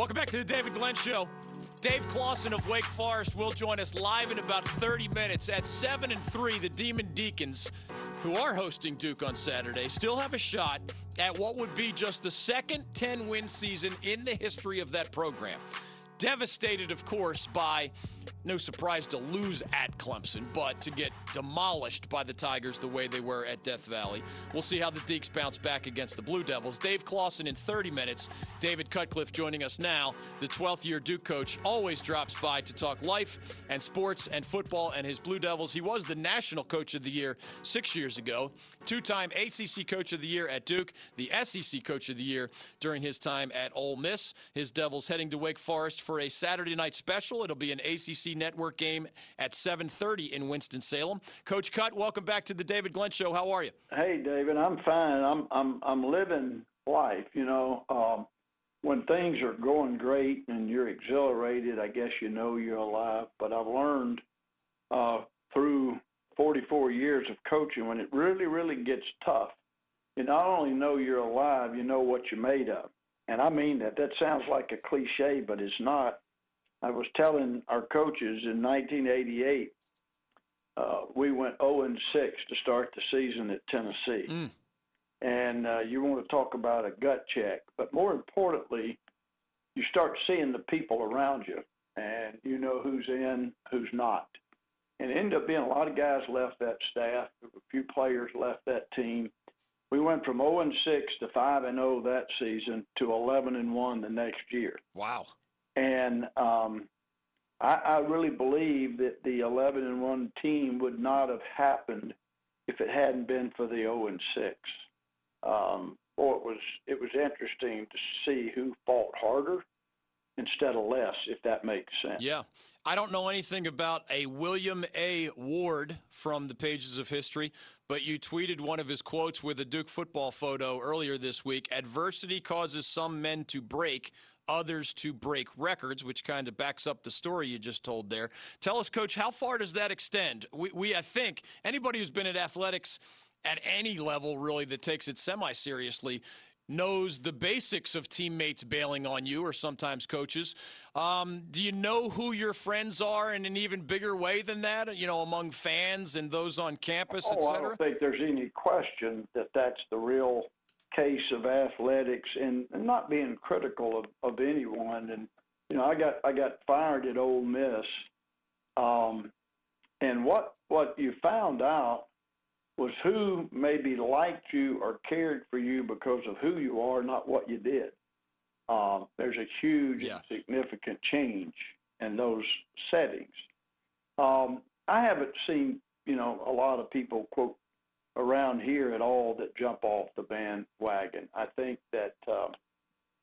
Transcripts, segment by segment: Welcome back to the David Glenn Show. Dave Clawson of Wake Forest will join us live in about 30 minutes. At 7-3, the Demon Deacons, who are hosting Duke on Saturday, still have a shot at what would be just the second 10-win season in the history of that program. Devastated, of course, by, no surprise, to lose at Clemson, but to get demolished by the Tigers the way they were at Death Valley. We'll see how the Deeks bounce back against the Blue Devils. Dave Clawson in 30 minutes. David Cutcliffe joining us now. The 12th-year Duke coach always drops by to talk life and sports and football and his Blue Devils. He was the National Coach of the Year 6 years ago, two-time ACC Coach of the Year at Duke, the SEC Coach of the Year during his time at Ole Miss. His Devils heading to Wake Forest for a Saturday night special. It'll be an ACC Network game at 7:30 in Winston-Salem. Coach Cut, welcome back to the David Glenn Show. How are you? Hey, David, I'm fine. I'm living life. You know, when things are going great and you're exhilarated, I guess you know you're alive. But I've learned through 44 years of coaching, when it really, really gets tough, you not only know you're alive, you know what you're made of. And I mean that. That sounds like a cliche, but it's not. I was telling our coaches in 1988, we went 0-6 to start the season at Tennessee. Mm. And you want to talk about a gut check. But more importantly, you start seeing the people around you, and you know who's in, who's not. And it ended up being a lot of guys left that staff, a few players left that team. We went from 0-6 to 5-0 that season to 11-1 the next year. Wow. And I really believe that the 11-1 team would not have happened if it hadn't been for the 0-6. It was interesting to see who fought harder instead of less, if that makes sense. Yeah. I don't know anything about a William A. Ward from the pages of history, but you tweeted one of his quotes with a Duke football photo earlier this week. Adversity causes some men to break, others to break records, which kind of backs up the story you just told there. Tell us, Coach, how far does that extend? We I think, anybody who's been at athletics at any level, really, that takes it semi-seriously knows the basics of teammates bailing on you, or sometimes coaches. Do you know who your friends are in an even bigger way than that, you know, among fans and those on campus, et cetera? I don't think there's any question that that's the real case of athletics, and not being critical of anyone. And, you know, I got fired at Ole Miss. And what you found out was who maybe liked you or cared for you because of who you are, not what you did. There's a huge, significant change in those settings. I haven't seen, you know, a lot of people, quote, around here at all that jump off the bandwagon. I think that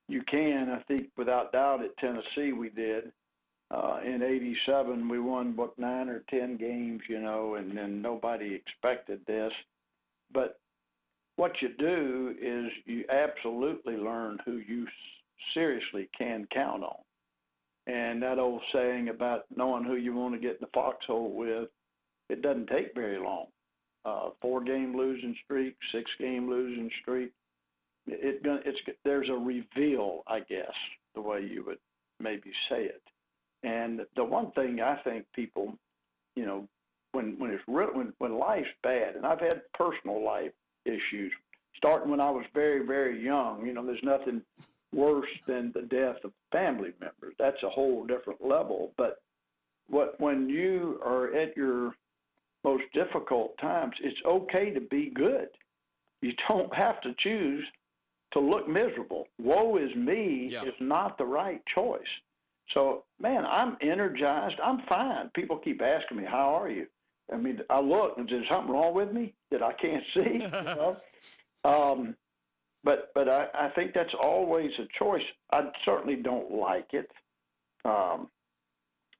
you can, I think without doubt at Tennessee we did. In 87, we won, what, 9 or 10 games, you know, and then nobody expected this. But what you do is you absolutely learn who you seriously can count on. And that old saying about knowing who you want to get in the foxhole with, it doesn't take very long. 4-game losing streak, 6-game losing streak. There's a reveal, I guess, the way you would maybe say it. And the one thing I think people, you know, when life's bad, and I've had personal life issues, starting when I was very, very young, you know, there's nothing worse than the death of family members. That's a whole different level. But when you are at your most difficult times, it's okay to be good. You don't have to choose to look miserable. Woe is me is not the right choice. So, man, I'm energized. I'm fine. People keep asking me, how are you? I mean, I look and there's something wrong with me that I can't see. You know? But I think that's always a choice. I certainly don't like it,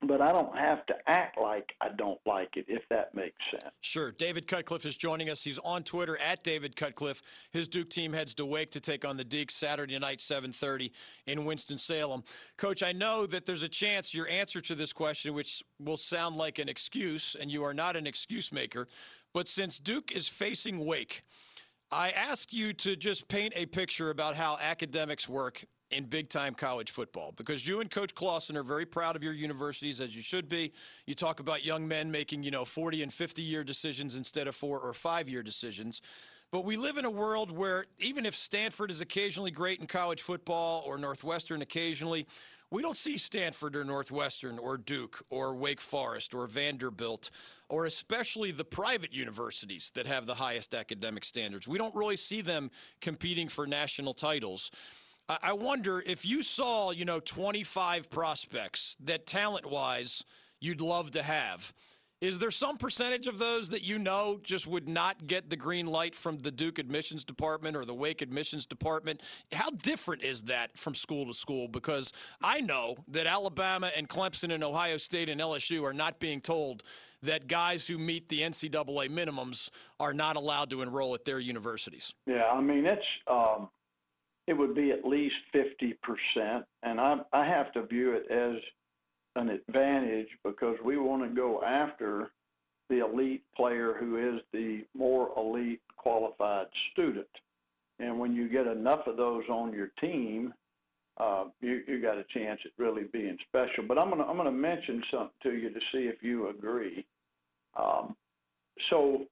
but I don't have to act like I don't like it, if that makes sense. Sure. David Cutcliffe is joining us. He's on Twitter, at David Cutcliffe. His Duke team heads to Wake to take on the Deacs Saturday night, 7:30 in Winston-Salem. Coach, I know that there's a chance your answer to this question, which will sound like an excuse, and you are not an excuse maker, but since Duke is facing Wake, I ask you to just paint a picture about how academics work in big-time college football, because you and Coach Clawson are very proud of your universities, as you should be. You talk about young men making, 40- and 50-year decisions instead of 4- or 5-year decisions. But we live in a world where even if Stanford is occasionally great in college football, or Northwestern occasionally, we don't see Stanford or Northwestern or Duke or Wake Forest or Vanderbilt, or especially the private universities that have the highest academic standards. We don't really see them competing for national titles. I wonder if you saw, 25 prospects that talent-wise you'd love to have, is there some percentage of those that just would not get the green light from the Duke admissions department or the Wake admissions department? How different is that from school to school? Because I know that Alabama and Clemson and Ohio State and LSU are not being told that guys who meet the NCAA minimums are not allowed to enroll at their universities. Yeah, it's it would be at least 50%, and I have to view it as an advantage because we want to go after the elite player who is the more elite qualified student. And when you get enough of those on your team, you got a chance at really being special. But I'm gonna mention something to you to see if you agree. So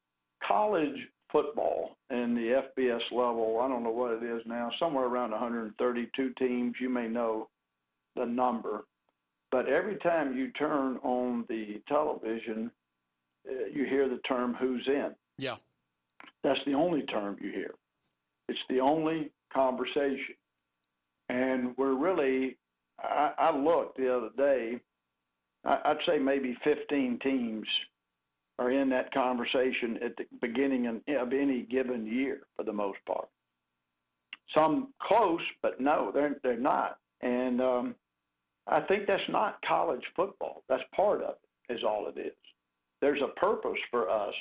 college football in the FBS level, I don't know what it is now, somewhere around 132 teams. You may know the number. But every time you turn on the television, you hear the term "who's in." Yeah. That's the only term you hear. It's the only conversation. And we're really, I looked the other day, I'd say maybe 15 teams are in that conversation at the beginning of any given year, for the most part. Some close, but no, they're not. And I think that's not college football. That's part of it, is all it is. There's a purpose for us,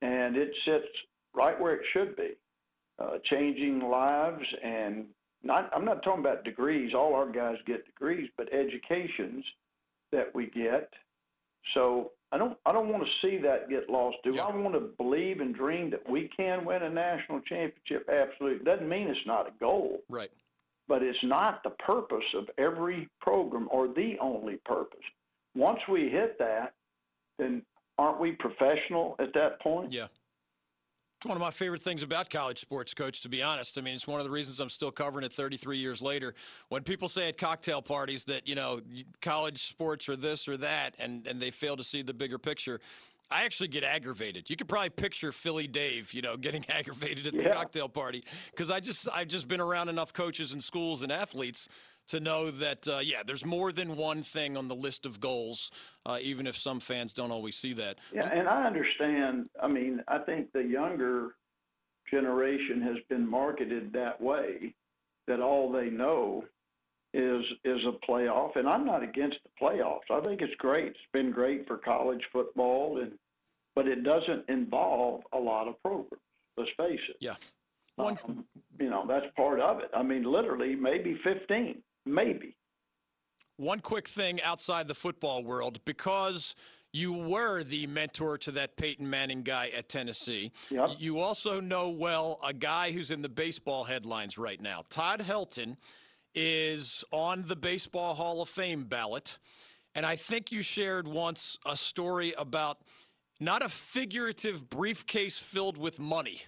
and it sits right where it should be, changing lives. And I'm not talking about degrees. All our guys get degrees, but educations that we get. So I don't want to see that get lost. Do I want to believe and dream that we can win a national championship? Absolutely. Doesn't mean it's not a goal. Right. But it's not the purpose of every program or the only purpose. Once we hit that, then aren't we professional at that point? Yeah. It's one of my favorite things about college sports, Coach, to be honest. It's one of the reasons I'm still covering it 33 years later. When people say at cocktail parties that, college sports are this or that, and they fail to see the bigger picture, I actually get aggravated. You could probably picture Philly Dave, getting aggravated at the cocktail party, because I've just been around enough coaches and schools and athletes to know that, there's more than one thing on the list of goals, even if some fans don't always see that. Yeah, and I understand. I think the younger generation has been marketed that way, that all they know is a playoff, and I'm not against the playoffs. I think it's great. It's been great for college football, but it doesn't involve a lot of programs, let's face it. Yeah. That's part of it. Literally maybe 15, maybe. One quick thing outside the football world, because you were the mentor to that Peyton Manning guy at Tennessee. Yep. You also know well a guy who's in the baseball headlines right now. Todd Helton is on the Baseball Hall of Fame ballot. And I think you shared once a story about not a figurative briefcase filled with money,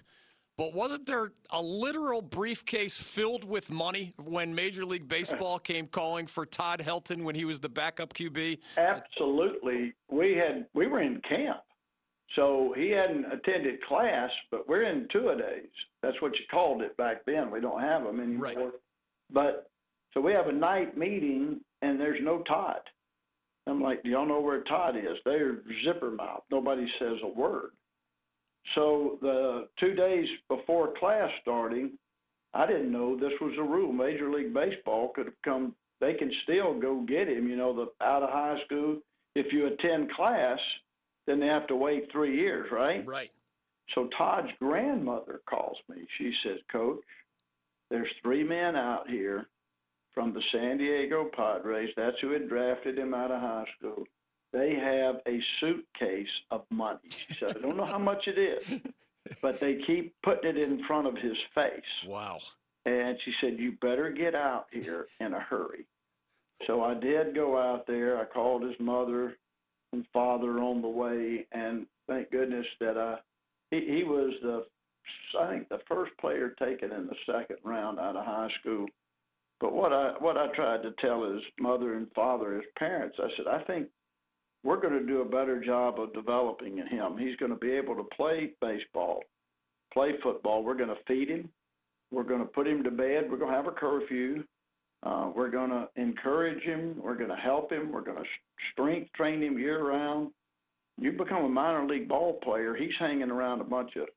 but wasn't there a literal briefcase filled with money when Major League Baseball came calling for Todd Helton when he was the backup QB? Absolutely. We were in camp. So he hadn't attended class, but we're in two-a-days. That's what you called it back then. We don't have them anymore. Right. So we have a night meeting, and there's no Todd. I'm like, do y'all know where Todd is? They're zipper mouth. Nobody says a word. So the 2 days before class starting, I didn't know this was a rule. Major League Baseball could have come. They can still go get him, out of high school. If you attend class, then they have to wait 3 years, right? Right. So Todd's grandmother calls me. She says, Coach, there's three men out here from the San Diego Padres. That's who had drafted him out of high school. They have a suitcase of money. So I don't know how much it is, but they keep putting it in front of his face. Wow. And she said, you better get out here in a hurry. So I did go out there. I called his mother and father on the way, and thank goodness that he was the first player taken in the second round out of high school. But what I tried to tell his mother and father, his parents, I said, I think we're going to do a better job of developing in him. He's going to be able to play baseball, play football. We're going to feed him. We're going to put him to bed. We're going to have a curfew. We're going to encourage him. We're going to help him. We're going to strength train him year-round. You become a minor league ball player, he's hanging around a bunch of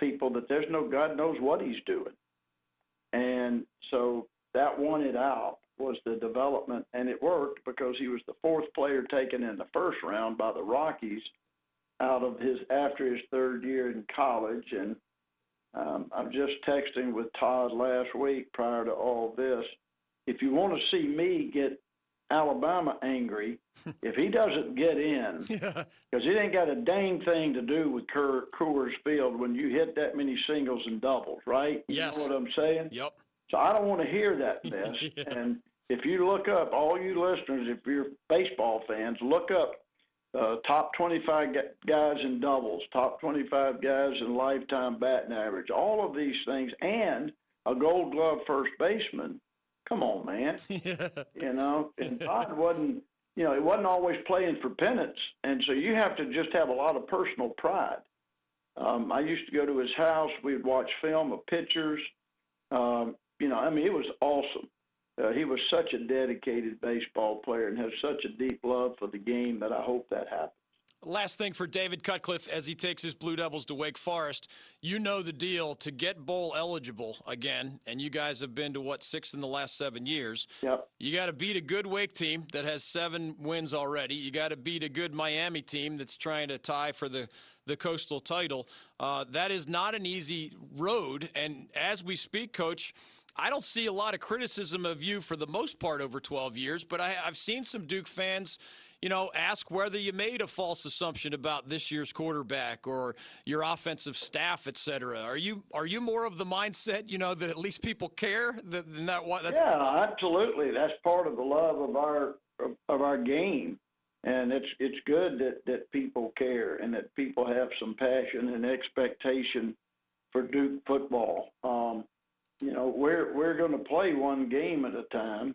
people that there's no God knows what he's doing. And so that wanted out was the development, and it worked because he was the fourth player taken in the first round by the Rockies after his third year in college. And I'm just texting with Todd last week prior to all this. If you want to see me get Alabama angry, if he doesn't get in, because it ain't got a dang thing to do with Coors Field when you hit that many singles and doubles, right? Yes. You know what I'm saying? Yep. So I don't want to hear that mess. Yeah. And if you look up, all you listeners, if you're baseball fans, look up top 25 guys in doubles, top 25 guys in lifetime batting average, all of these things, and a Gold Glove first baseman. Come on, man. Yeah. You know, and Todd wasn't, you know, he wasn't always playing for pennants. And so you have to just have a lot of personal pride. I used to go to his house. We'd watch film of pitchers. You know, I mean, it was awesome. He was such a dedicated baseball player and has such a deep love for the game that I hope that happens. Last thing for David Cutcliffe as he takes his Blue Devils to Wake Forest. You know the deal to get bowl eligible again, and you guys have been to, what, 6 in the last 7 years. Yep. You got to beat a good Wake team that has 7 wins already. You got to beat a good Miami team that's trying to tie for the coastal title. That is not an easy road, and as we speak, Coach, I don't see a lot of criticism of you for the most part over 12 years, but I've seen some Duke fans, you know, ask whether you made a false assumption about this year's quarterback or your offensive staff, et cetera. Are you more of the mindset, you know, that at least people care than that? Yeah, absolutely. That's part of the love of our game. And it's good that people care and that people have some passion and expectation for Duke football. You know, we're going to play one game at a time.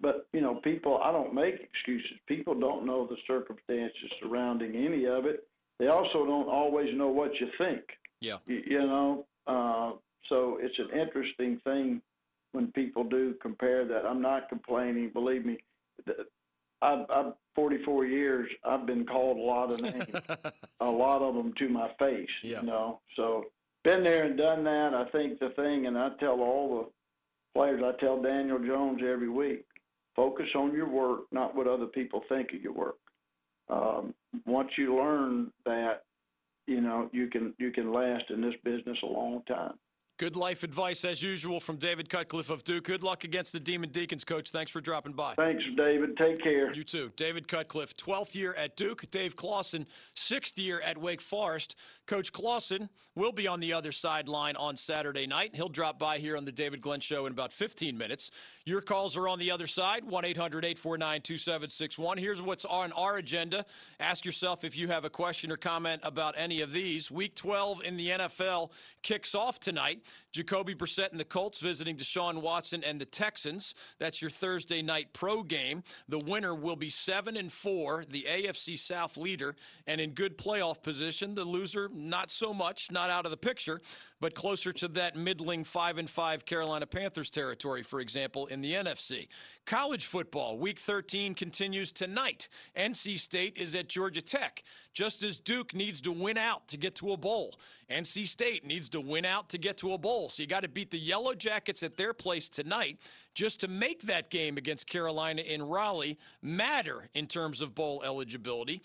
But, you know, people, I don't make excuses. People don't know the circumstances surrounding any of it. They also don't always know what you think. Yeah. You know, so it's an interesting thing when people do compare that. I'm not complaining. Believe me, I'm 44 years. I've been called a lot of names, a lot of them to my face, yeah. You know. So been there and done that. I think the thing, and I tell all the players, I tell Daniel Jones every week, focus on your work, not what other people think of your work. Once you learn that, you know, you can last in this business a long time. Good life advice, as usual, from David Cutcliffe of Duke. Good luck against the Demon Deacons, Coach. Thanks for dropping by. Thanks, David. Take care. You too. David Cutcliffe, 12th year at Duke. Dave Clawson, 6th year at Wake Forest. Coach Clawson will be on the other sideline on Saturday night. He'll drop by here on the David Glenn Show in about 15 minutes. Your calls are on the other side, 1-800-849-2761. Here's what's on our agenda. Ask yourself if you have a question or comment about any of these. Week 12 in the NFL kicks off tonight. Jacoby Brissett and the Colts visiting Deshaun Watson and the Texans. That's your Thursday night pro game. The winner will be 7-4, the AFC South leader, and in good playoff position. The loser, not so much, not out of the picture, but closer to that middling 5-5 Carolina Panthers territory, for example, in the NFC. College football, Week 13 continues tonight. NC State is at Georgia Tech. Just as Duke needs to win out to get to a bowl, NC State needs to win out to get to a bowl. So you got to beat the Yellow Jackets at their place tonight just to make that game against Carolina in Raleigh matter in terms of bowl eligibility.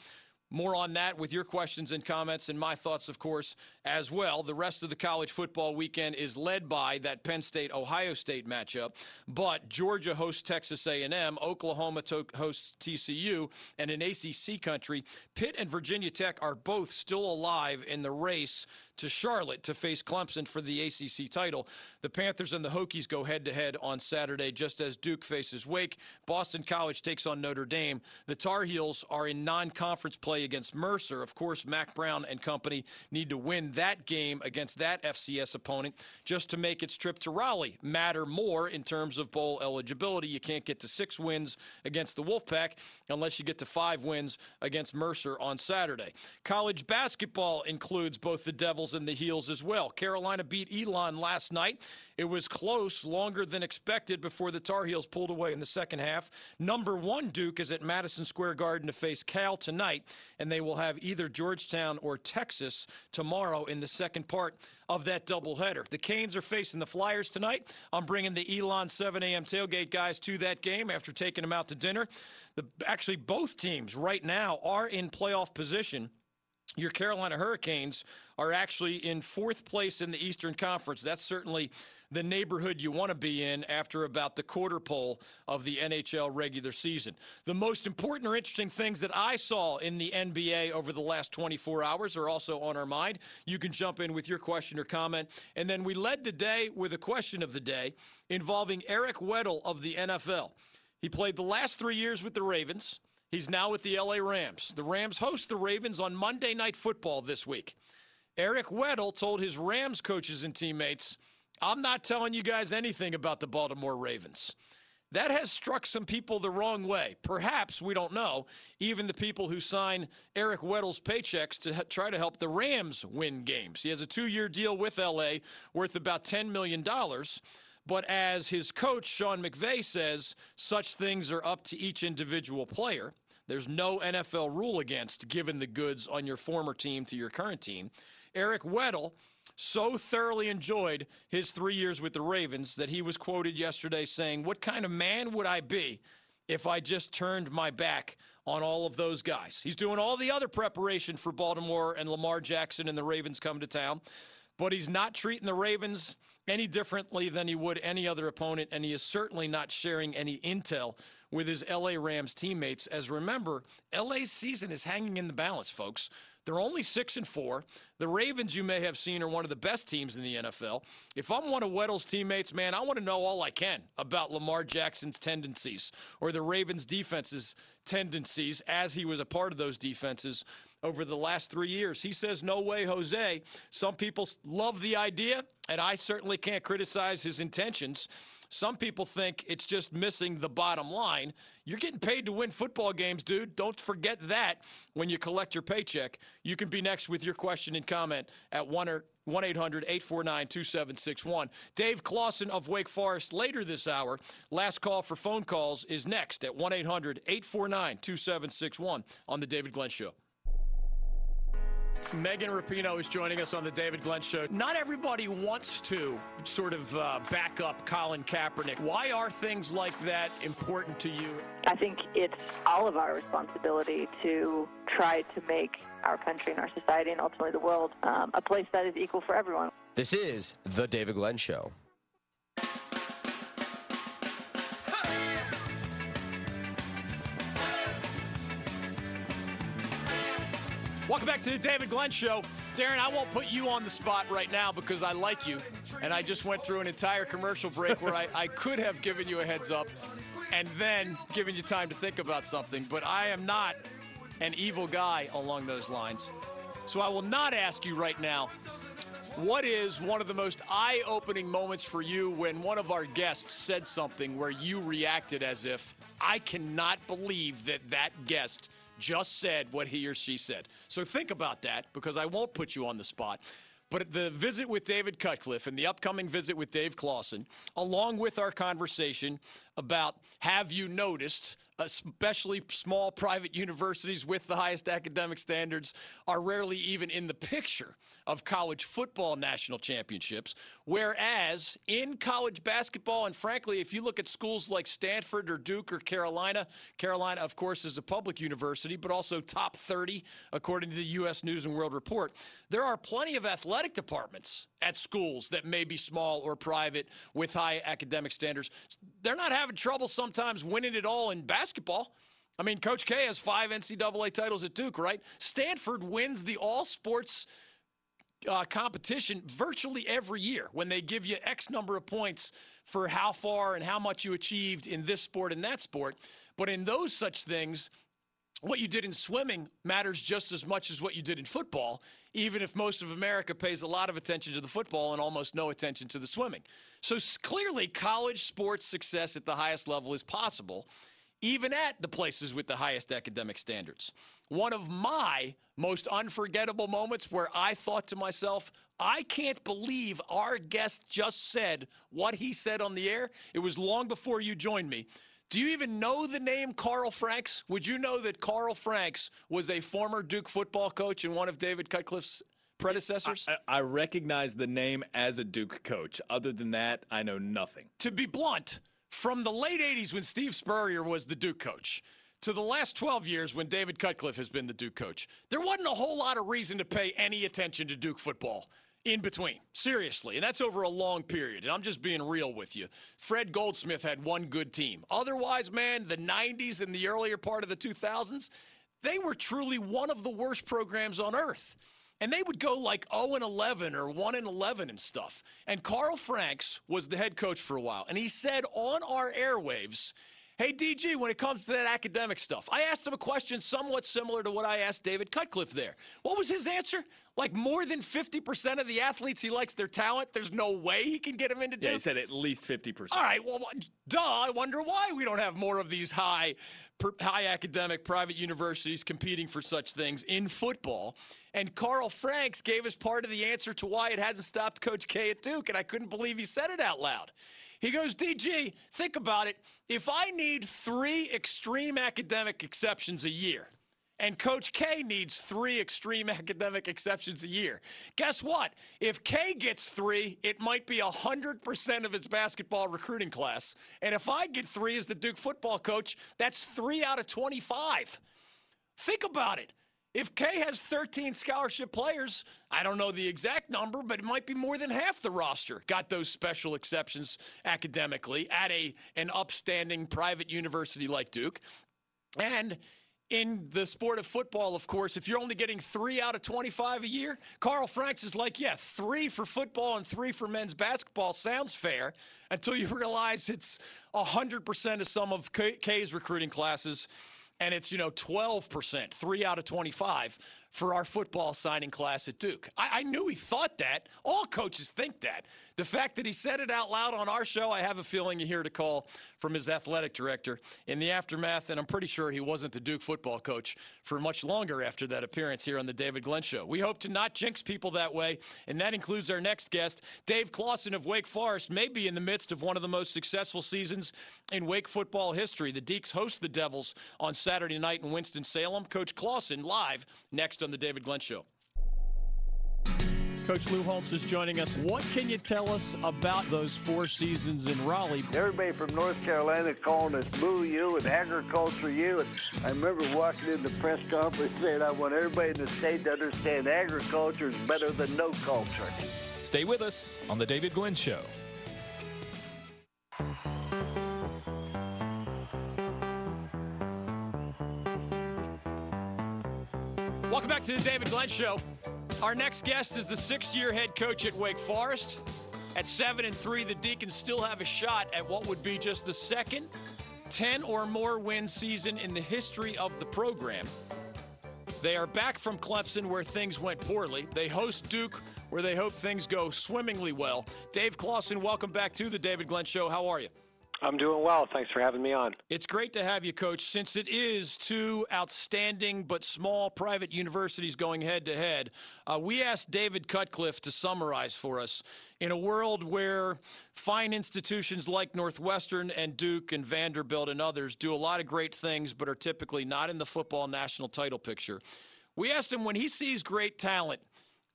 More on that with your questions and comments and my thoughts, of course, as well. The rest of the college football weekend is led by that Penn State-Ohio State matchup, but Georgia hosts Texas A&M, Oklahoma hosts TCU, and in ACC country, Pitt and Virginia Tech are both still alive in the race to Charlotte to face Clemson for the ACC title. The Panthers and the Hokies go head-to-head on Saturday, just as Duke faces Wake. Boston College takes on Notre Dame. The Tar Heels are in non-conference play against Mercer. Of course, Mack Brown and company need to win that game against that FCS opponent just to make its trip to Raleigh matter more in terms of bowl eligibility. You can't get to 6 wins against the Wolfpack unless you get to 5 wins against Mercer on Saturday. College basketball includes both the Devils and the Heels as well. Carolina beat Elon last night. It was close, longer than expected before the Tar Heels pulled away in the second half. #1 Duke is at Madison Square Garden to face Cal tonight, and they will have either Georgetown or Texas tomorrow in the second part of that doubleheader. The Canes are facing the Flyers tonight. I'm bringing the Elon 7 a.m. tailgate guys to that game after taking them out to dinner. Actually, both teams right now are in playoff position. Your Carolina Hurricanes are actually in 4th place in the Eastern Conference. That's certainly the neighborhood you want to be in after about the quarter pole of the NHL regular season. The most important or interesting things that I saw in the NBA over the last 24 hours are also on our mind. You can jump in with your question or comment. And then we led the day with a question of the day involving Eric Weddle of the NFL. He played the last 3 years with the Ravens. He's now with the LA Rams. The Rams host the Ravens on Monday Night Football this week. Eric Weddle told his Rams coaches and teammates, "I'm not telling you guys anything about the Baltimore Ravens." That has struck some people the wrong way. Perhaps, we don't know, even the people who sign Eric Weddle's paychecks to try to help the Rams win games. He has a 2-year deal with LA worth about $10 million. But as his coach, Sean McVay, says, such things are up to each individual player. There's no NFL rule against giving the goods on your former team to your current team. Eric Weddle so thoroughly enjoyed his 3 years with the Ravens that he was quoted yesterday saying, "What kind of man would I be if I just turned my back on all of those guys?" He's doing all the other preparation for Baltimore and Lamar Jackson and the Ravens come to town, but he's not treating the Ravens any differently than he would any other opponent, and he is certainly not sharing any intel with his LA Rams teammates. As remember, LA's season is hanging in the balance, folks. They're only 6-4. The Ravens, you may have seen, are one of the best teams in the NFL. If I'm one of Weddle's teammates, man, I want to know all I can about Lamar Jackson's tendencies or the Ravens' defense's tendencies as he was a part of those defenses over the last 3 years. He says, "No way, Jose." Some people love the idea, and I certainly can't criticize his intentions. Some people think it's just missing the bottom line. You're getting paid to win football games, dude. Don't forget that when you collect your paycheck. You can be next with your question and comment at 1-800-849-2761. Dave Clawson of Wake Forest later this hour. Last call for phone calls is next at 1-800-849-2761 on The David Glenn Show. Megan Rapinoe is joining us on The David Glenn Show. Not everybody wants to sort of back up Colin Kaepernick. Why are things like that important to you? I think it's all of our responsibility to try to make our country and our society and ultimately the world a place that is equal for everyone. This is The David Glenn Show. Welcome back to The David Glenn Show. Darren, I won't put you on the spot right now because I like you, and I just went through an entire commercial break where I could have given you a heads up and then given you time to think about something, but I am not an evil guy along those lines. So I will not ask you right now, what is one of the most eye-opening moments for you when one of our guests said something where you reacted as if, I cannot believe that that guest just said what he or she said. So think about that, because I won't put you on the spot. But the visit with David Cutcliffe and the upcoming visit with Dave Clawson, along with our conversation about have you noticed especially small private universities with the highest academic standards, are rarely even in the picture of college football national championships. Whereas in college basketball, and frankly, if you look at schools like Stanford or Duke or Carolina, Carolina, of course, is a public university, but also top 30, according to the U.S. News and World Report, there are plenty of athletic departments at schools that may be small or private with high academic standards. They're not having trouble sometimes winning it all in basketball. I mean, Coach K has 5 NCAA titles at Duke, right? Stanford wins the all-sports competition virtually every year when they give you X number of points for how far and how much you achieved in this sport and that sport. But in those such things, what you did in swimming matters just as much as what you did in football, even if most of America pays a lot of attention to the football and almost no attention to the swimming. So clearly, college sports success at the highest level is possible, even at the places with the highest academic standards. One of my most unforgettable moments where I thought to myself, I can't believe our guest just said what he said on the air. It was long before you joined me. Do you even know the name Carl Franks? Would you know that Carl Franks was a former Duke football coach and one of David Cutcliffe's predecessors? I recognize the name as a Duke coach. Other than that, I know nothing. To be blunt, from the late 80s when Steve Spurrier was the Duke coach to the last 12 years when David Cutcliffe has been the Duke coach, there wasn't a whole lot of reason to pay any attention to Duke football in between, seriously, and that's over a long period, and I'm just being real with you. Fred Goldsmith had one good team. Otherwise, man, the 90s and the earlier part of the 2000s, they were truly one of the worst programs on earth. And they would go like 0-11 or 1-11 and stuff. And Carl Franks was the head coach for a while, and he said on our airwaves, hey, DG, when it comes to that academic stuff, I asked him a question somewhat similar to what I asked David Cutcliffe there. What was his answer? Like, more than 50% of the athletes, he likes their talent. There's no way he can get them into Duke. Yeah, he said at least 50%. All right, well, duh, I wonder why we don't have more of these high academic private universities competing for such things in football. And Carl Franks gave us part of the answer to why it hasn't stopped Coach K at Duke, and I couldn't believe he said it out loud. He goes, DG, think about it. If I need 3 extreme academic exceptions a year, and Coach K needs 3 extreme academic exceptions a year, guess what? If K gets 3, it might be 100% of his basketball recruiting class. And if I get 3 as the Duke football coach, that's 3 out of 25. Think about it. If K has 13 scholarship players, I don't know the exact number, but it might be more than half the roster got those special exceptions academically at an upstanding private university like Duke. And in the sport of football, of course, if you're only getting 3 out of 25 a year, Carl Franks is like, yeah, 3 for football and 3 for men's basketball sounds fair, until you realize it's 100% of some of K's recruiting classes. And it's, 12%, 3 out of 25 for our football signing class at Duke. I knew he thought that. All coaches think that. The fact that he said it out loud on our show, I have a feeling you hear the call from his athletic director in the aftermath, and I'm pretty sure he wasn't the Duke football coach for much longer after that appearance here on the David Glenn Show. We hope to not jinx people that way, and that includes our next guest. Dave Clawson of Wake Forest may be in the midst of one of the most successful seasons in Wake football history. The Deaks host the Devils on Saturday night in Winston-Salem. Coach Clawson live next on the David Glenn Show. Coach Lou Holtz is joining us. What can you tell us about those 4 seasons in Raleigh? Everybody from North Carolina calling us Boo U and Agriculture U. And I remember walking in the press conference saying, I want everybody in the state to understand agriculture is better than no culture. Stay with us on the David Glenn Show. Welcome back to the David Glenn Show. Our next guest is the 6-year head coach at Wake Forest. At 7-3, the Deacons still have a shot at what would be just the second 10 or more win season in the history of the program. They are back from Clemson, where things went poorly. They host Duke, where they hope things go swimmingly well. Dave Clawson, welcome back to the David Glenn Show. How are you? I'm doing well. Thanks for having me on. It's great to have you, Coach. Since it is two outstanding but small private universities going head-to-head, we asked David Cutcliffe to summarize for us, in a world where fine institutions like Northwestern and Duke and Vanderbilt and others do a lot of great things but are typically not in the football national title picture, we asked him, when he sees great talent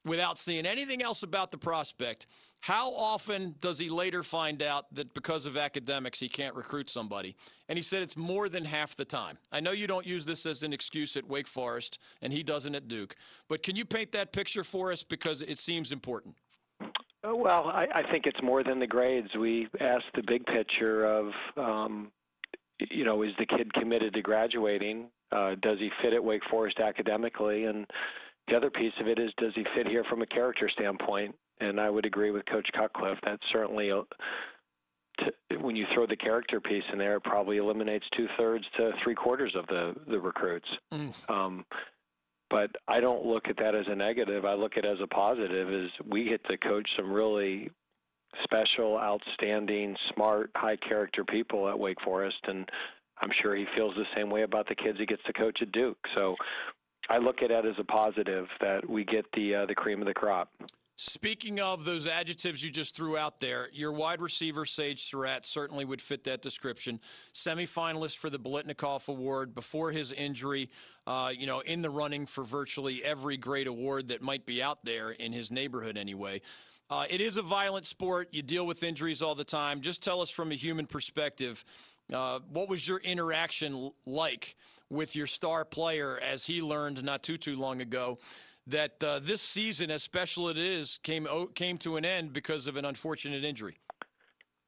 without seeing anything else about the prospect, how often does he later find out that because of academics he can't recruit somebody? And he said it's more than half the time. I know you don't use this as an excuse at Wake Forest, and he doesn't at Duke, but can you paint that picture for us, because it seems important? Oh, well, I think it's more than the grades. We asked the big picture of, you know, is the kid committed to graduating? Does he fit at Wake Forest academically? And the other piece of it is, does he fit here from a character standpoint? And I would agree with Coach Cutcliffe. That's certainly, when you throw the character piece in there, it probably eliminates 2/3 to 3/4 of the recruits. But I don't look at that as a negative. I look at it as a positive, is we get to coach some really special, outstanding, smart, high-character people at Wake Forest, and I'm sure he feels the same way about the kids he gets to coach at Duke. So I look at it as a positive that we get the cream of the crop. Speaking of those adjectives you just threw out there, your wide receiver, Sage Surratt, certainly would fit that description. Semifinalist for the Biletnikoff Award before his injury, you know, in the running for virtually every great award that might be out there in his neighborhood anyway. It is a violent sport. You deal with injuries all the time. Just tell us from a human perspective, what was your interaction like with your star player as he learned not too long ago that this season, as special it is, came to an end because of an unfortunate injury?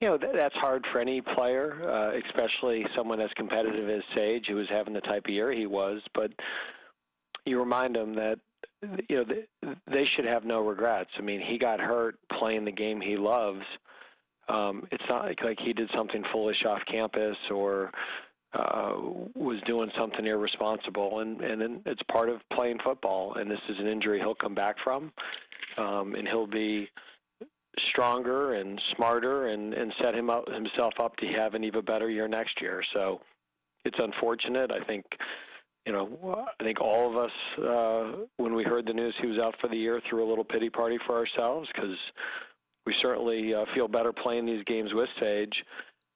You know, that's hard for any player, especially someone as competitive as Sage, who was having the type of year he was. But you remind them that, you know, they should have no regrets. I mean, he got hurt playing the game he loves. It's not like he did something foolish off campus or was doing something irresponsible, and it's part of playing football, and this is an injury he'll come back from, and he'll be stronger and smarter and set himself up to have an even better year next year. So it's unfortunate. I think, you know, all of us, when we heard the news he was out for the year, threw a little pity party for ourselves, because we certainly feel better playing these games with Sage.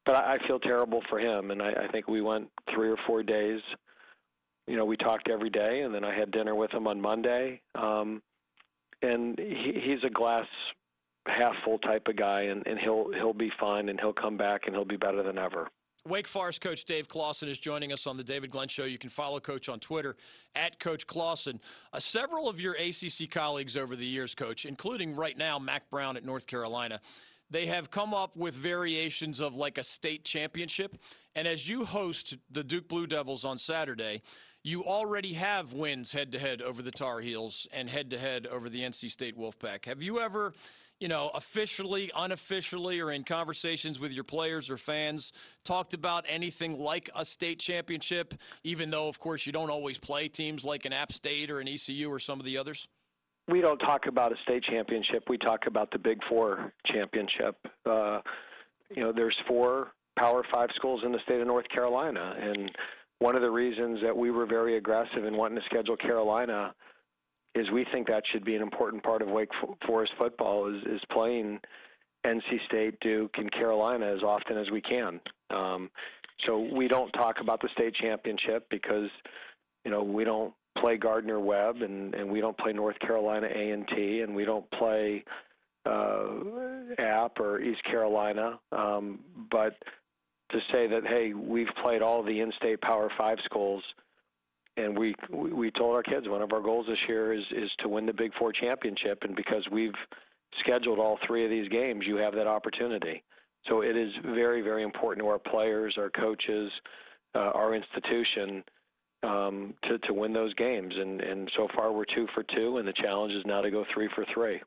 But I feel terrible for him, and I think we went 3 or 4 days. You know, we talked every day, and then I had dinner with him on Monday. And he's a glass half full type of guy, and he'll be fine, and he'll come back, and he'll be better than ever. Wake Forest coach Dave Clawson is joining us on the David Glenn Show. You can follow Coach on Twitter at Coach Clawson. Several of your ACC colleagues over the years, Coach, including right now Mac Brown at North Carolina, they have come up with variations of like a state championship. And as you host the Duke Blue Devils on Saturday, you already have wins head-to-head over the Tar Heels and head-to-head over the NC State Wolfpack. Have you ever, you know, officially, unofficially, or in conversations with your players or fans, talked about anything like a state championship, even though, of course, you don't always play teams like an App State or an ECU or some of the others? We don't talk about a state championship. We talk about the Big Four championship. You know, there's 4 Power 5 schools in the state of North Carolina, and one of the reasons that we were very aggressive in wanting to schedule Carolina is we think that should be an important part of Wake Forest football, is playing NC State, Duke, and Carolina as often as we can. So we don't talk about the state championship because, you know, we don't play Gardner Webb, and we don't play North Carolina A&T, and we don't play App or East Carolina. But to say that, hey, we've played all the in-state Power 5 schools, and we told our kids one of our goals this year is to win the Big Four championship, and because we've scheduled all 3 of these games, you have that opportunity. So it is very, very important to our players, our coaches, our institution, to win those games. And so far we're 2 for 2, and the challenge is now to go 3 for 3.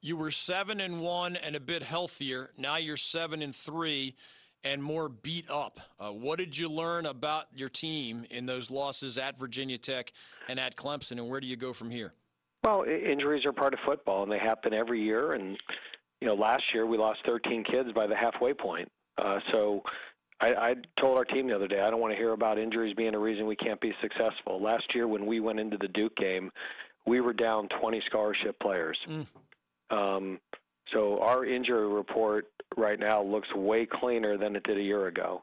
You were 7-1 and a bit healthier. Now you're 7-3 and more beat up. What did you learn about your team in those losses at Virginia Tech and at Clemson, and where do you go from here? Well, injuries are part of football, and they happen every year. And, you know, last year we lost 13 kids by the halfway point. So I told our team the other day, I don't want to hear about injuries being a reason we can't be successful. Last year when we went into the Duke game, we were down 20 scholarship players. So our injury report right now looks way cleaner than it did a year ago.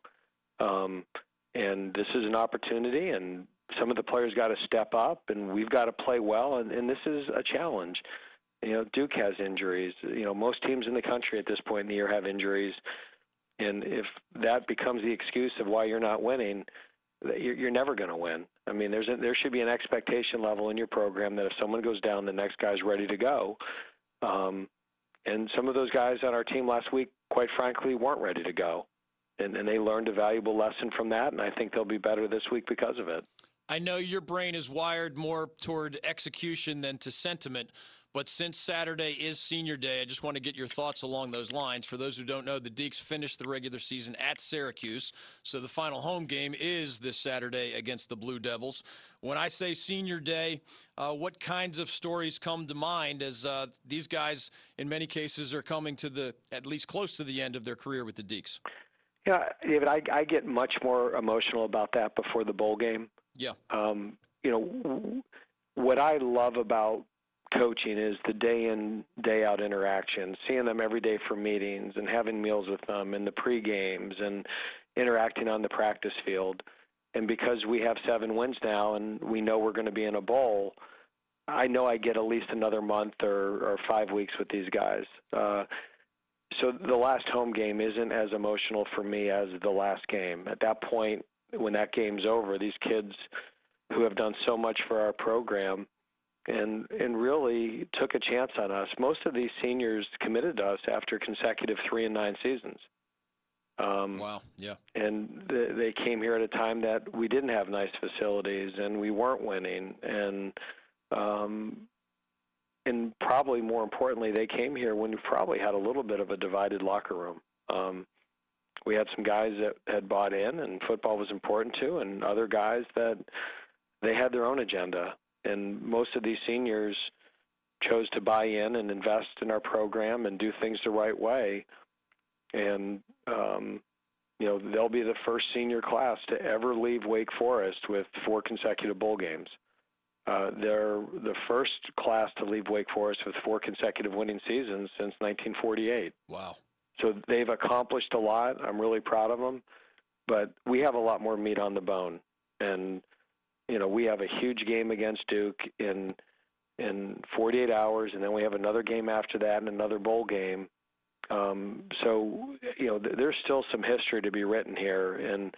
And this is an opportunity, and some of the players got to step up, and we've got to play well, and this is a challenge. You know, Duke has injuries. You know, most teams in the country at this point in the year have injuries. And if that becomes the excuse of why you're not winning, you're never going to win. I mean, there should be an expectation level in your program that if someone goes down, the next guy's ready to go. And some of those guys on our team last week, quite frankly, weren't ready to go. And they learned a valuable lesson from that, and I think they'll be better this week because of it. I know your brain is wired more toward execution than to sentiment, but since Saturday is Senior Day, I just want to get your thoughts along those lines. For those who don't know, the Deaks finished the regular season at Syracuse, so the final home game is this Saturday against the Blue Devils. When I say Senior Day, what kinds of stories come to mind as these guys, in many cases, are coming to the, at least close to the end of their career with the Deaks? Yeah, David, I get much more emotional about that before the bowl game. Yeah. You know, what I love about coaching is the day in, day out interaction, seeing them every day for meetings and having meals with them and the pre-games and interacting on the practice field. And because we have 7 wins now and we know we're going to be in a bowl, I know I get at least another month or 5 weeks with these guys. So the last home game isn't as emotional for me as the last game. At that point, when that game's over, these kids who have done so much for our program and really took a chance on us. Most of these seniors committed to us after consecutive 3-9 seasons. Wow, yeah. And they came here at a time that we didn't have nice facilities and we weren't winning. And probably more importantly, they came here when we probably had a little bit of a divided locker room. We had some guys that had bought in and football was important to, and other guys that they had their own agenda. And most of these seniors chose to buy in and invest in our program and do things the right way. And, you know, they'll be the first senior class to ever leave Wake Forest with 4 consecutive bowl games. They're the first class to leave Wake Forest with 4 consecutive winning seasons since 1948. Wow. So they've accomplished a lot. I'm really proud of them, but we have a lot more meat on the bone. And, you know, we have a huge game against Duke in 48 hours, and then we have another game after that and another bowl game. So, you know, there's still some history to be written here, and,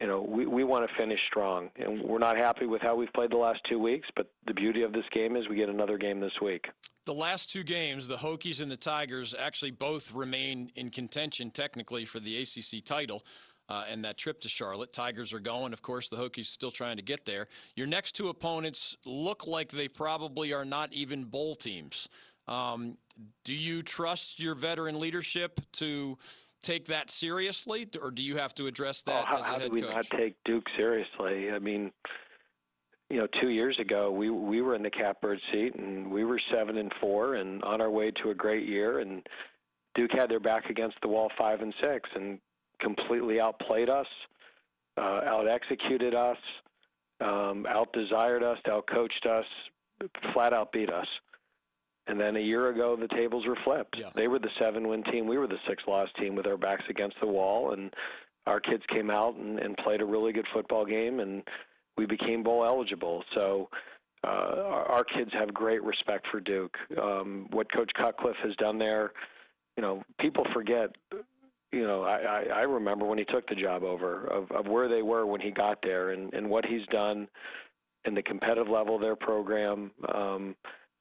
you know, we want to finish strong. And we're not happy with how we've played the last 2 weeks, but the beauty of this game is we get another game this week. The last 2 games, the Hokies and the Tigers, actually both remain in contention technically for the ACC title and that trip to Charlotte. Tigers are going. Of course, the Hokies still trying to get there. Your next 2 opponents look like they probably are not even bowl teams. Do you trust your veteran leadership to take that seriously, or do you have to address that as a head coach? How do we not take Duke seriously? I mean, you know, 2 years ago, we were in the catbird seat, and we were 7-4, and on our way to a great year. And Duke had their back against the wall, 5-6, and completely outplayed us, out-executed us, out-desired us, out-coached us, flat-out beat us. And then a year ago, the tables were flipped. Yeah. They were the 7-win team. We were the 6-loss team with our backs against the wall, and our kids came out and played a really good football game, and we became bowl eligible. So our kids have great respect for Duke. What Coach Cutcliffe has done there, you know, people forget, you know, I remember when he took the job over of where they were when he got there and what he's done and the competitive level of their program.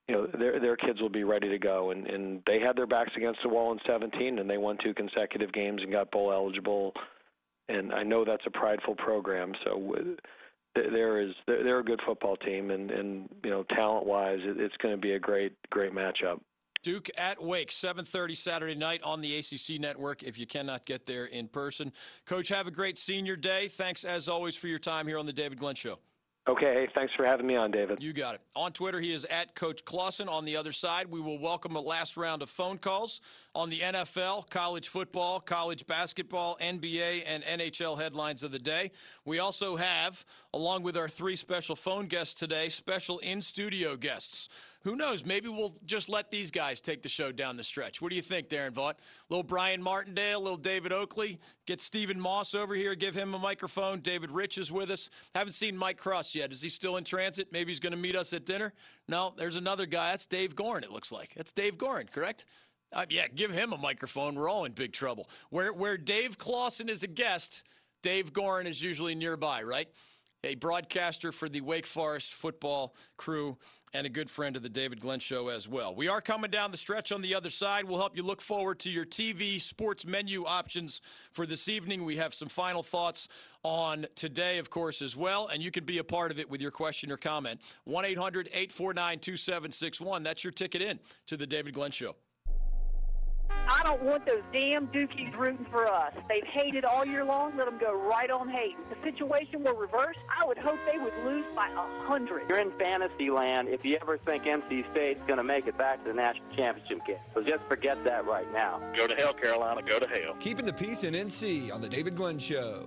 You know, their kids will be ready to go. And they had their backs against the wall in 17, and they won 2 consecutive games and got bowl eligible. And I know that's a prideful program. So they're a good football team, and you know, talent-wise, it's going to be a great matchup. Duke at Wake, 7:30 Saturday night on the ACC Network if you cannot get there in person. Coach, have a great Senior Day. Thanks, as always, for your time here on the David Glenn Show. Okay, thanks for having me on, David. You got it. On Twitter, he is at Coach Clawson. On the other side, we will welcome a last round of phone calls on the NFL, college football, college basketball, NBA, and NHL headlines of the day. We also have, along with our three special phone guests today, special in-studio guests. Who knows? Maybe we'll just let these guys take the show down the stretch. What do you think, Darren Vaught? Little Brian Martindale, little David Oakley. Get Stephen Moss over here. Give him a microphone. David Rich is with us. Haven't seen Mike Cross yet. Is he still in transit? Maybe he's going to meet us at dinner. No, there's another guy. That's Dave Gorin, it looks like. That's Dave Gorin, correct? Yeah, give him a microphone. We're all in big trouble. Where Dave Clawson is a guest, Dave Gorin is usually nearby, right? A broadcaster for the Wake Forest football crew and a good friend of the David Glenn Show as well. We are coming down the stretch on the other side. We'll help you look forward to your TV sports menu options for this evening. We have some final thoughts on today, of course, as well. And you can be a part of it with your question or comment. 1-800-849-2761. That's your ticket in to the David Glenn Show. I don't want those damn Dukies rooting for us. They've hated all year long. Let them go right on hating. If the situation were reversed, I would hope they would lose by 100. You're in fantasy land if you ever think NC State's going to make it back to the national championship game. So just forget that right now. Go to hell, Carolina. Go to hell. Keeping the peace in NC on the David Glenn Show.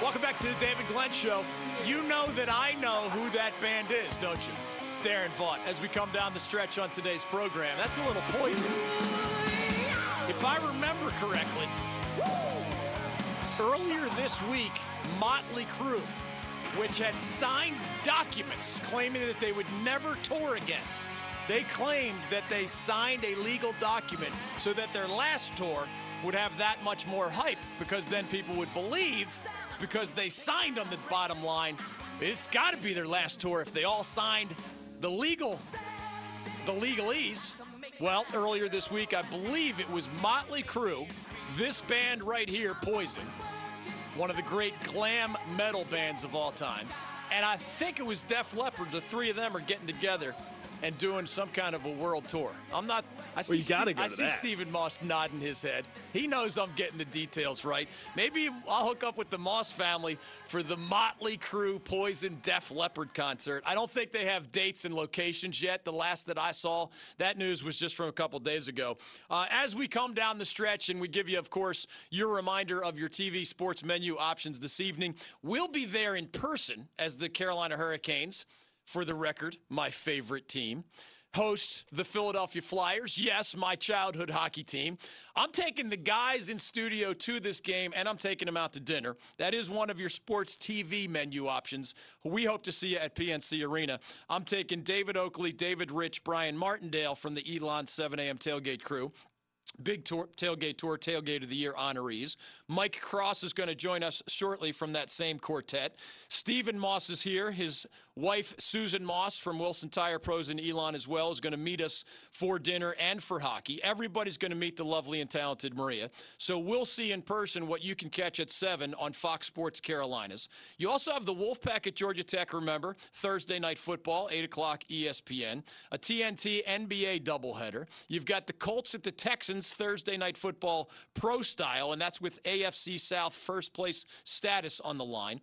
Welcome back to the David Glenn Show. You know that I know who that band is, don't you? Darren Vaught, as we come down the stretch on today's program. That's a little poison. If I remember correctly, earlier this week, Motley Crue, which had signed documents claiming that they would never tour again, they claimed that they signed a legal document so that their last tour would have that much more hype, because then people would believe, because they signed on the bottom line. It's got to be their last tour if they all signed the legalese. Well, earlier this week, I believe it was Motley Crue, this band right here, Poison, one of the great glam metal bands of all time, and I think it was Def Leppard. The three of them are getting together and doing some kind of a world tour. I'm not, I see Stephen Moss nodding his head. He knows I'm getting the details right. Maybe I'll hook up with the Moss family for the Motley Crue, Poison, Def Leppard concert. I don't think they have dates and locations yet. The last that I saw, that news was just from a couple days ago. As we come down the stretch and we give you, of course, your reminder of your TV sports menu options this evening, we'll be there in person as the Carolina Hurricanes, for the record, my favorite team, host the Philadelphia Flyers. Yes, my childhood hockey team. I'm taking the guys in studio to this game, and I'm taking them out to dinner. That is one of your sports TV menu options. We hope to see you at PNC Arena. I'm taking David Oakley, David Rich, Brian Martindale from the Elon 7 a.m. tailgate crew. Big tour, tailgate of the year honorees. Mike Cross is going to join us shortly from that same quartet. Stephen Moss is here. His wife, Susan Moss, from Wilson Tire Pros in Elon as well, is going to meet us for dinner and for hockey. Everybody's going to meet the lovely and talented Maria. So we'll see in person what you can catch at 7 on Fox Sports Carolinas. You also have the Wolfpack at Georgia Tech, remember, Thursday night football, 8 o'clock ESPN, a TNT NBA doubleheader. You've got the Colts at the Texans, Thursday night football pro style, and that's with AFC South first place status on the line.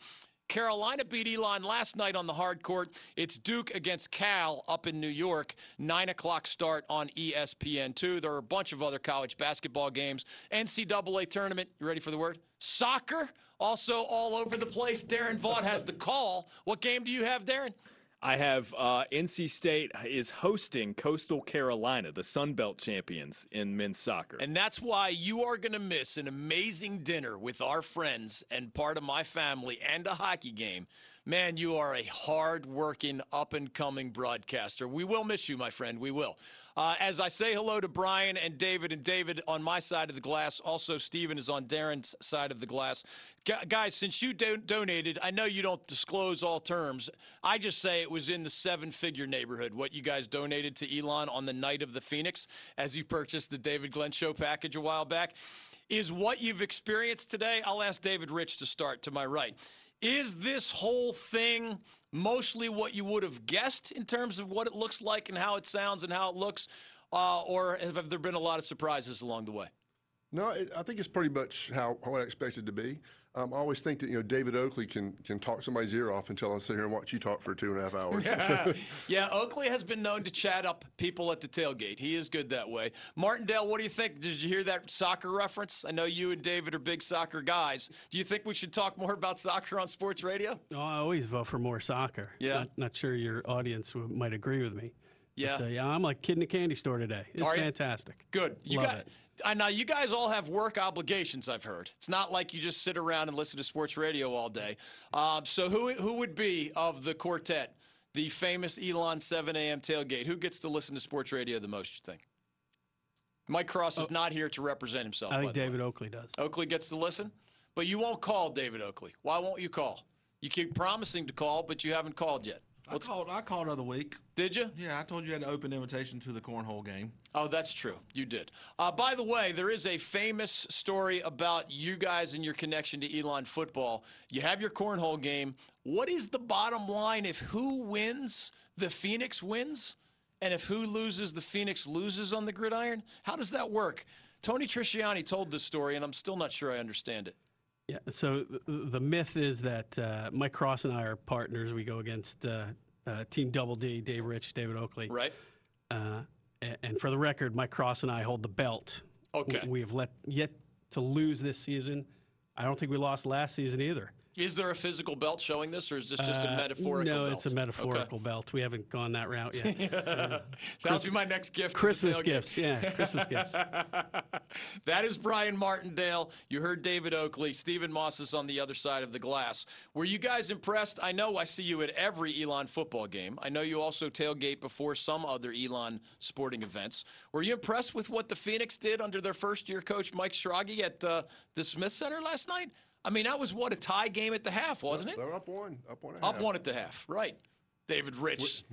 Carolina beat Elon last night on the hard court. It's Duke against Cal up in New York, 9 o'clock start on ESPN2. There are a bunch of other college basketball games. NCAA tournament, you ready for the word? Soccer, also all over the place. Darren Vaught has the call. What game do you have, Darren? I have NC State is hosting Coastal Carolina, the Sun Belt champions in men's soccer. And that's why you are going to miss an amazing dinner with our friends and part of my family and a hockey game. Man, you are a hard-working, up-and-coming broadcaster. We will miss you, my friend. We will. As I say hello to Brian and David on my side of the glass, also Steven is on Darren's side of the glass. Guys, since you donated, I know you don't disclose all terms. I just say it was in the seven-figure neighborhood, what you guys donated to Elon on the night of the Phoenix as you purchased the David Glenn Show package a while back. Is what you've experienced today, I'll ask David Rich to start to my right. Is this whole thing mostly what you would have guessed in terms of what it looks like and how it sounds and how it looks, or have there been a lot of surprises along the way? No, I think it's pretty much how I expect it to be. I always think that, you know, David Oakley can talk somebody's ear off until I sit here and watch you talk for 2.5 hours. Yeah. Yeah, Oakley has been known to chat up people at the tailgate. He is good that way. Martindale, what do you think? Did you hear that soccer reference? I know you and David are big soccer guys. Do you think we should talk more about soccer on sports radio? Oh, I always vote for more soccer. Yeah. Not sure your audience might agree with me. Yeah. But, yeah, I'm like kid in a candy store today. It's fantastic. Good. Love it. I know you guys all have work obligations, I've heard. It's not like you just sit around and listen to sports radio all day. So who would be of the quartet, the famous Elon 7 a.m. tailgate? Who gets to listen to sports radio the most, you think? Mike Cross is not here to represent himself. I think David Oakley does. Oakley gets to listen? But you won't call David Oakley. Why won't you call? You keep promising to call, but you haven't called yet. I called the other week. Did you? Yeah, I told you I had an open invitation to the cornhole game. Oh, that's true. You did. By the way, there is a famous story about you guys and your connection to Elon football. You have your cornhole game. What is the bottom line? If who wins, the Phoenix wins, and if who loses, the Phoenix loses on the gridiron? How does that work? Tony Trisciani told this story, and I'm still not sure I understand it. Yeah, so the myth is that Mike Cross and I are partners. We go against Team Double D, Dave Rich, David Oakley. Right. And for the record, Mike Cross and I hold the belt. Okay. We have yet to lose this season. I don't think we lost last season either. Is there a physical belt showing this, or is this just a metaphorical belt? No, it's a metaphorical belt. We haven't gone that route yet. That'll be my next gift. Christmas gifts, yeah. Christmas gifts. That is Brian Martindale. You heard David Oakley. Stephen Moss is on the other side of the glass. Were you guys impressed? I know I see you at every Elon football game. I know you also tailgate before some other Elon sporting events. Were you impressed with what the Phoenix did under their first-year coach, Mike Scroggie, at the Smith Center last night? I mean, that was, a tie game at the half, wasn't it? They were up one at half. Up one at the half, right. David Rich,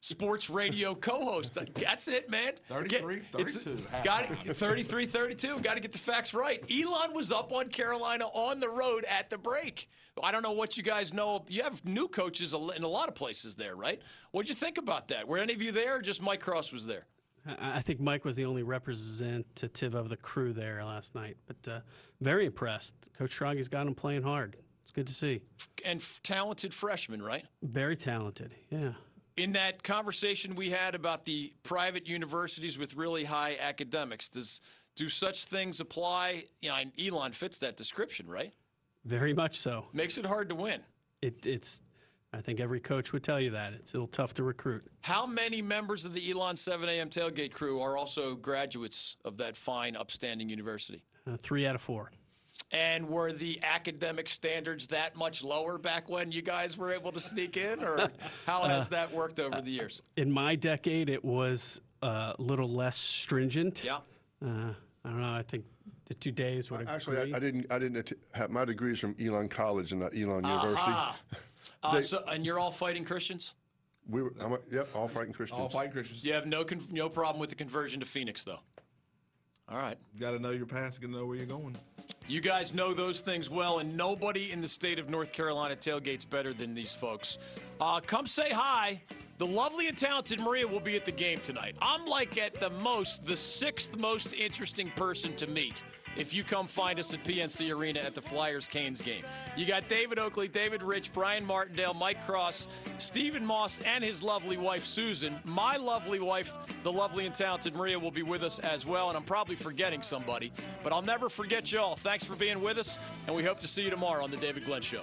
sports radio co-host. That's it, man. 33-32. Got it, 33-32. Got to get the facts right. Elon was up on Carolina on the road at the break. I don't know what you guys know. You have new coaches in a lot of places there, right? What'd you think about that? Were any of you there or just Mike Cross was there? I think Mike was the only representative of the crew there last night, but very impressed. Coach Scroggie's got him playing hard. It's good to see. And talented freshman, right? Very talented, yeah. In that conversation we had about the private universities with really high academics, do such things apply? You know, Elon fits that description, right? Very much so. Makes it hard to win. It's. I think every coach would tell you that. It's a little tough to recruit. How many members of the Elon 7 a.m. tailgate crew are also graduates of that fine, upstanding university? 3 out of 4. And were the academic standards that much lower back when you guys were able to sneak in? Or how has that worked over the years? In my decade, it was a little less stringent. Yeah. I don't know. I think the 2 days would actually, agree. I didn't have my degrees from Elon College and not Elon University. And you're all fighting Christians? All fighting Christians. All fighting Christians. You have no problem with the conversion to Phoenix, though? All right. You got to know your past, you got to know where you're going. You guys know those things well, and nobody in the state of North Carolina tailgates better than these folks. Come say hi. The lovely and talented Maria will be at the game tonight. I'm like at the sixth most interesting person to meet if you come find us at PNC Arena at the Flyers-Canes game. You got David Oakley, David Rich, Brian Martindale, Mike Cross, Stephen Moss, and his lovely wife, Susan. My lovely wife, the lovely and talented Maria, will be with us as well, and I'm probably forgetting somebody, but I'll never forget you all. Thanks for being with us, and we hope to see you tomorrow on The David Glenn Show.